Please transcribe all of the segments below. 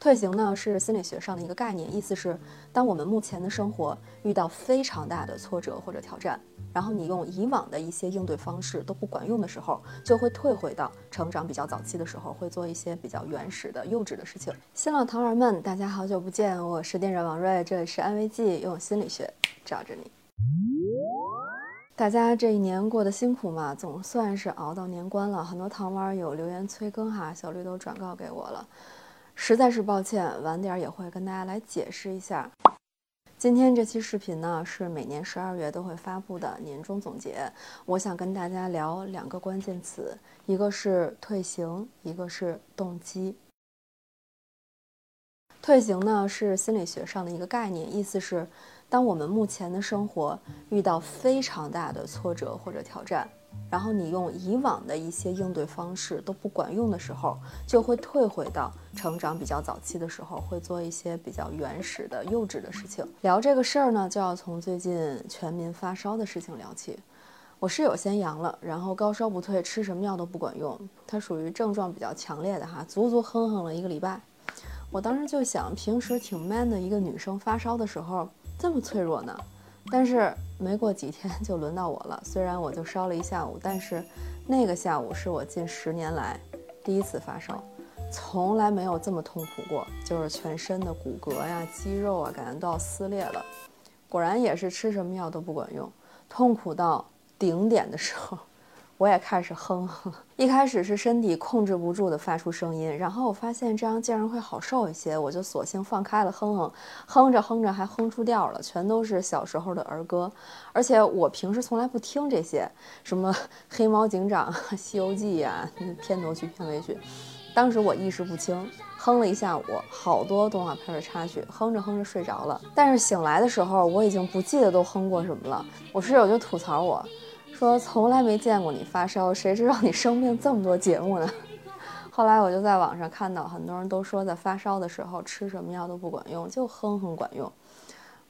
退行呢是心理学上的一个概念，意思是当我们目前的生活遇到非常大的挫折或者挑战，然后你用以往的一些应对方式都不管用的时候，就会退回到成长比较早期的时候，会做一些比较原始的幼稚的事情。新老糖人们，大家好久不见，我是店长王瑞，这里是安慰剂，用心理学找着你。大家这一年过得辛苦嘛，总算是熬到年关了，很多糖丸有留言催更哈，小绿都转告给我了，实在是抱歉，晚点也会跟大家来解释一下。今天这期视频呢是每年12月都会发布的年终总结，我想跟大家聊两个关键词，一个是退行，一个是动机。退行呢是心理学上的一个概念，意思是当我们目前的生活遇到非常大的挫折或者挑战，然后你用以往的一些应对方式都不管用的时候，就会退回到成长比较早期的时候，会做一些比较原始的幼稚的事情。聊这个事儿呢，就要从最近全民发烧的事情聊起。我室友先阳了，然后高烧不退，吃什么药都不管用，它属于症状比较强烈的哈，足哼了1个礼拜。我当时就想，平时挺 man 的一个女生发烧的时候这么脆弱呢，但是没过几天就轮到我了。虽然我就烧了1下午，但是那个下午是我近10年来第一次发烧，从来没有这么痛苦过，就是全身的骨骼呀、肌肉啊，感觉到撕裂了。果然也是吃什么药都不管用，痛苦到顶点的时候，我也开始哼。一开始是身体控制不住的发出声音，然后我发现这样竟然会好受一些，我就索性放开了哼，哼着还哼出调了，全都是小时候的儿歌。而且我平时从来不听这些什么黑猫警长、西游记啊、片头曲、片尾曲，当时我意识不清，哼了1下午，好多动画片的插曲，哼着睡着了。但是醒来的时候我已经不记得都哼过什么了。我室友就吐槽我说，从来没见过你发烧，谁知道你生病这么多节目呢？后来我就在网上看到很多人都说，在发烧的时候吃什么药都不管用，就哼管用。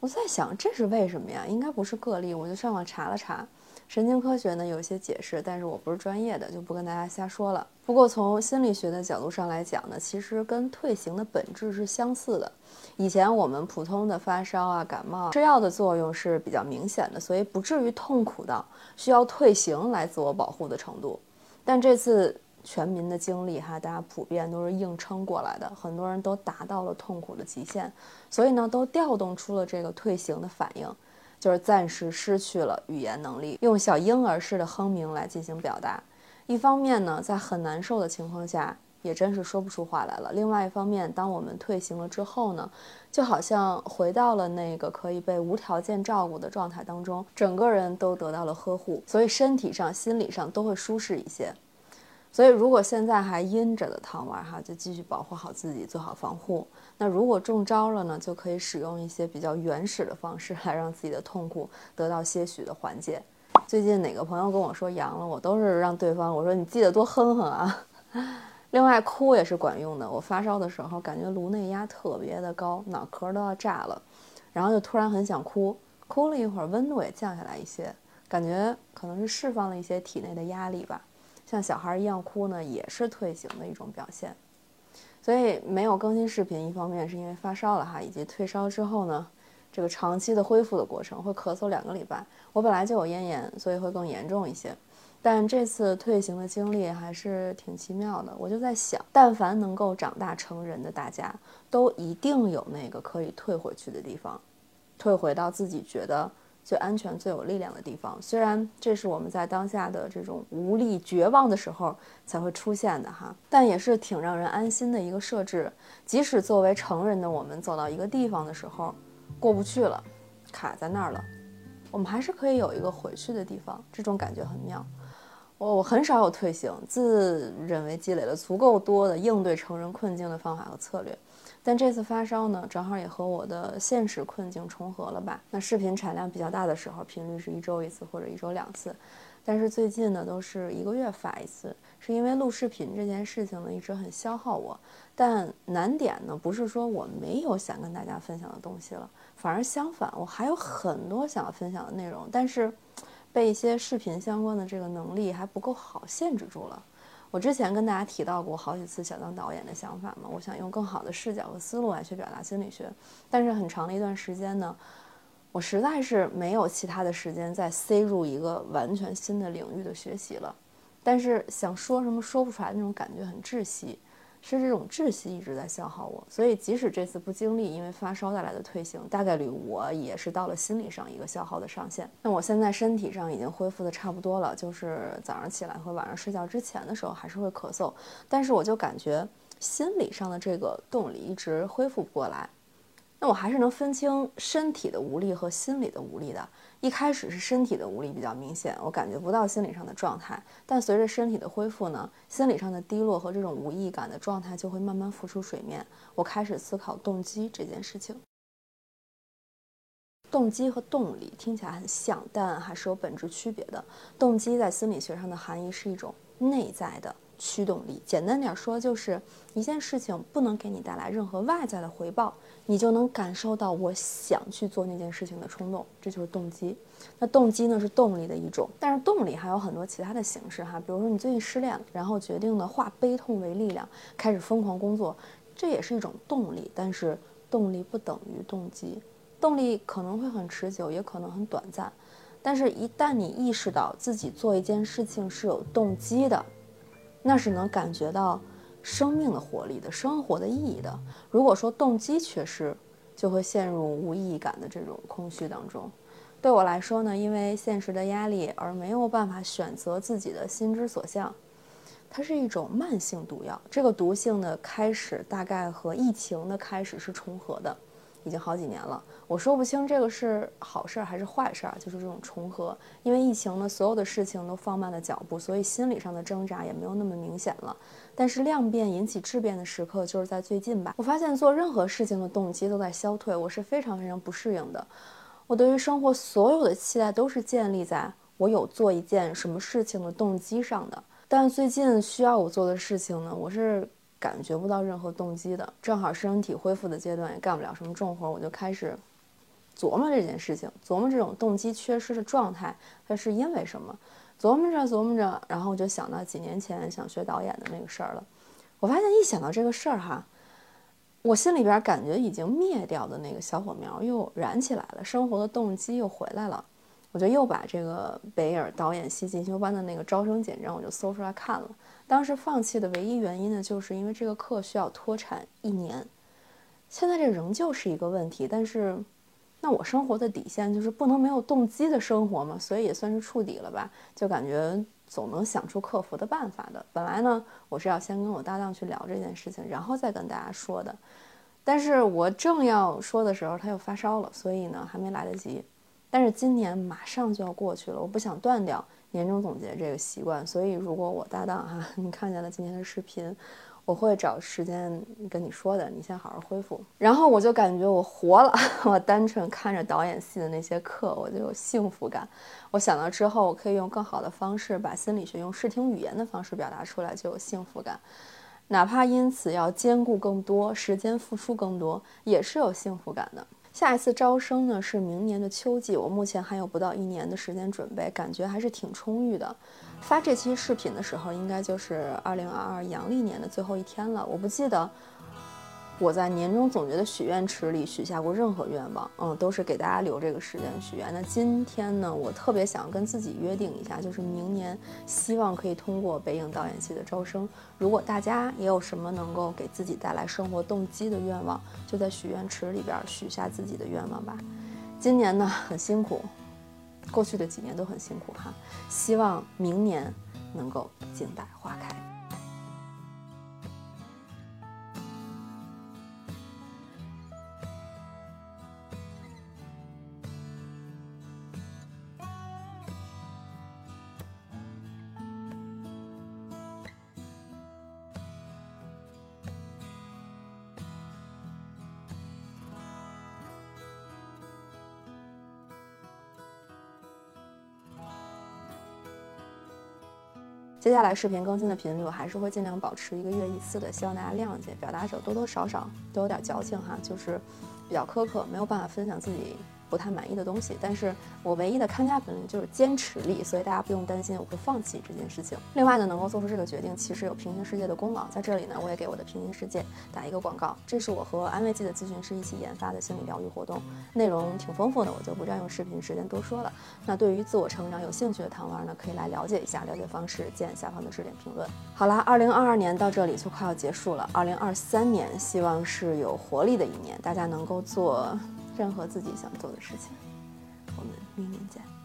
我在想这是为什么呀，应该不是个例。我就上网查了查，神经科学呢有些解释，但是我不是专业的，就不跟大家瞎说了。不过从心理学的角度上来讲呢，其实跟退行的本质是相似的。以前我们普通的发烧啊、感冒，吃药的作用是比较明显的，所以不至于痛苦到需要退行来自我保护的程度。但这次全民的经历哈，大家普遍都是硬撑过来的，很多人都达到了痛苦的极限，所以呢，都调动出了这个退行的反应，就是暂时失去了语言能力，用小婴儿式的哼鸣来进行表达。一方面呢，在很难受的情况下也真是说不出话来了，另外一方面，当我们退行了之后呢，就好像回到了那个可以被无条件照顾的状态当中，整个人都得到了呵护，所以身体上、心理上都会舒适一些。所以如果现在还阴着的糖丸哈，就继续保护好自己，做好防护。那如果中招了呢，就可以使用一些比较原始的方式来让自己的痛苦得到些许的缓解。最近哪个朋友跟我说阳了，我都是让对方，我说你记得多哼啊。另外哭也是管用的，我发烧的时候感觉颅内压特别的高，脑壳都要炸了，然后就突然很想哭，哭了一会儿，温度也降下来一些，感觉可能是释放了一些体内的压力吧。像小孩一样哭呢，也是退行的一种表现。所以没有更新视频，一方面是因为发烧了哈，以及退烧之后呢，这个长期的恢复的过程会咳嗽2个礼拜，我本来就有咽炎，所以会更严重一些。但这次退行的经历还是挺奇妙的，我就在想，但凡能够长大成人的大家，都一定有那个可以退回去的地方，退回到自己觉得最安全、最有力量的地方。虽然这是我们在当下的这种无力、绝望的时候才会出现的哈，但也是挺让人安心的一个设置。即使作为成人的我们走到一个地方的时候，过不去了，卡在那儿了，我们还是可以有一个回去的地方，这种感觉很妙。我很少有退行，自认为积累了足够多的应对成人困境的方法和策略，但这次发烧呢，正好也和我的现实困境重合了吧。那视频产量比较大的时候，频率是1周1次或者1周2次，但是最近呢都是1个月发1次，是因为录视频这件事情呢一直很消耗我。但难点呢不是说我没有想跟大家分享的东西了，反而相反，我还有很多想要分享的内容，但是被一些视频相关的这个能力还不够好限制住了。我之前跟大家提到过好几次想当导演的想法嘛，我想用更好的视角和思路来去表达心理学，但是很长的一段时间呢，我实在是没有其他的时间再塞入一个完全新的领域的学习了。但是想说什么说不出来那种感觉很窒息，是这种窒息一直在消耗我，所以即使这次不经历因为发烧带来的退行，大概率我也是到了心理上一个消耗的上限。那我现在身体上已经恢复的差不多了，就是早上起来和晚上睡觉之前的时候还是会咳嗽，但是我就感觉心理上的这个动力一直恢复不过来。那我还是能分清身体的无力和心理的无力的，一开始是身体的无力比较明显，我感觉不到心理上的状态，但随着身体的恢复呢，心理上的低落和这种无意感的状态就会慢慢浮出水面。我开始思考动机这件事情。动机和动力听起来很像，但还是有本质区别的。动机在心理学上的含义是一种内在的驱动力，简单点说就是一件事情不能给你带来任何外在的回报，你就能感受到我想去做那件事情的冲动，这就是动机。那动机呢是动力的一种，但是动力还有很多其他的形式哈，比如说你最近失恋了，然后决定呢化悲痛为力量，开始疯狂工作，这也是一种动力。但是动力不等于动机，动力可能会很持久，也可能很短暂，但是一旦你意识到自己做一件事情是有动机的，那是能感觉到生命的活力的，生活的意义的。如果说动机缺失，就会陷入无意义感的这种空虚当中。对我来说呢，因为现实的压力而没有办法选择自己的心之所向，它是一种慢性毒药。这个毒性的开始大概和疫情的开始是重合的，已经好几年了，我说不清这个是好事还是坏事，就是这种重合。因为疫情呢，所有的事情都放慢了脚步，所以心理上的挣扎也没有那么明显了。但是量变引起质变的时刻就是在最近吧，我发现做任何事情的动机都在消退，我是非常非常不适应的。我对于生活所有的期待都是建立在我有做一件什么事情的动机上的，但最近需要我做的事情呢，我是感觉不到任何动机的。正好身体恢复的阶段也干不了什么重活，我就开始琢磨这件事情，琢磨这种动机缺失的状态它是因为什么。琢磨着琢磨着，然后我就想到几年前想学导演的那个事儿了。我发现一想到这个事儿哈，我心里边感觉已经灭掉的那个小火苗又燃起来了，生活的动机又回来了。我就又把这个北影导演系进修班的那个招生简章我就搜出来看了。当时放弃的唯一原因呢，就是因为这个课需要脱产1年。现在这仍旧是一个问题，但是那我生活的底线就是不能没有动机的生活嘛，所以也算是触底了吧，就感觉总能想出克服的办法的。本来呢，我是要先跟我搭档去聊这件事情，然后再跟大家说的，但是我正要说的时候他又发烧了，所以呢还没来得及。但是今年马上就要过去了，我不想断掉年终总结这个习惯，所以如果我搭档哈，你看见了今天的视频，我会找时间跟你说的，你先好好恢复。然后我就感觉我活了，我单纯看着导演系的那些课我就有幸福感。我想到之后我可以用更好的方式把心理学用视听语言的方式表达出来，就有幸福感。哪怕因此要兼顾更多时间，付出更多，也是有幸福感的。下一次招生呢是明年的秋季，我目前还有不到1年的时间准备，感觉还是挺充裕的。发这期视频的时候，应该就是2022阳历年的最后一天了。我不记得我在年终总结的许愿池里许下过任何愿望，都是给大家留这个时间许愿。那今天呢，我特别想跟自己约定一下，就是明年希望可以通过北影导演系的招生，如果大家也有什么能够给自己带来生活动机的愿望，就在许愿池里边许下自己的愿望吧。今年呢很辛苦，过去的几年都很辛苦哈，希望明年能够静待花开。接下来视频更新的频率我还是会尽量保持1个月1次的，希望大家谅解，表达者多多少少都有点矫情哈，就是比较苛刻，没有办法分享自己不太满意的东西，但是我唯一的看家本领就是坚持力，所以大家不用担心我会放弃这件事情。另外呢，能够做出这个决定，其实有平行世界的功劳。在这里呢，我也给我的平行世界打一个广告，这是我和安慰剂的咨询师一起研发的心理疗愈活动，内容挺丰富的，我就不占用视频时间多说了。那对于自我成长有兴趣的糖丸呢，可以来了解一下，了解方式见下方的置顶评论。好啦，2022年到这里就快要结束了，2023年希望是有活力的一年，大家能够做任何自己想做的事情。我们明年见。